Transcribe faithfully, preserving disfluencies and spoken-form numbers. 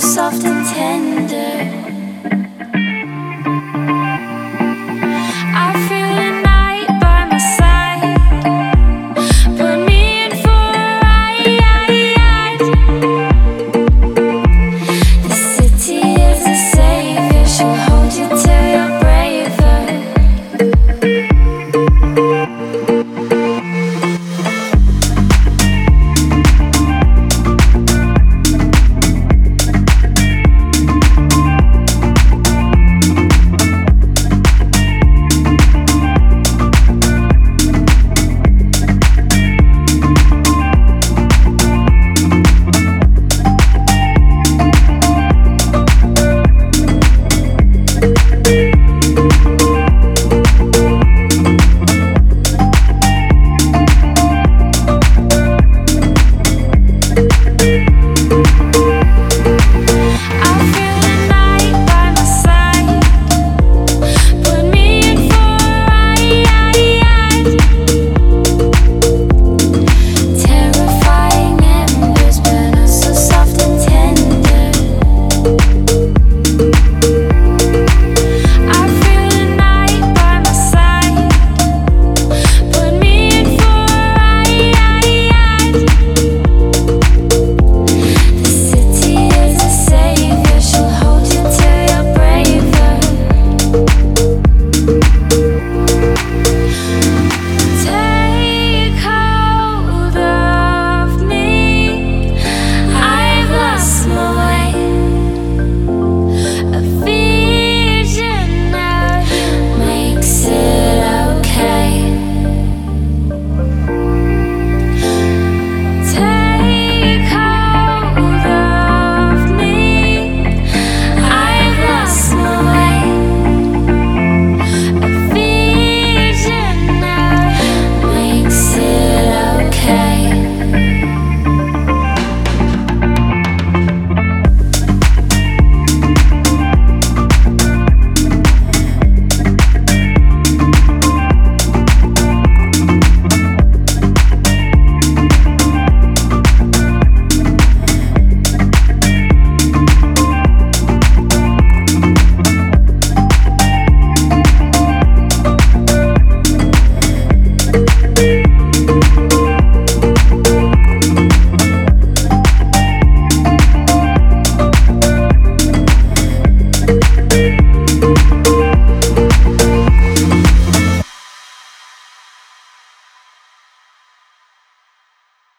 Soft and tender.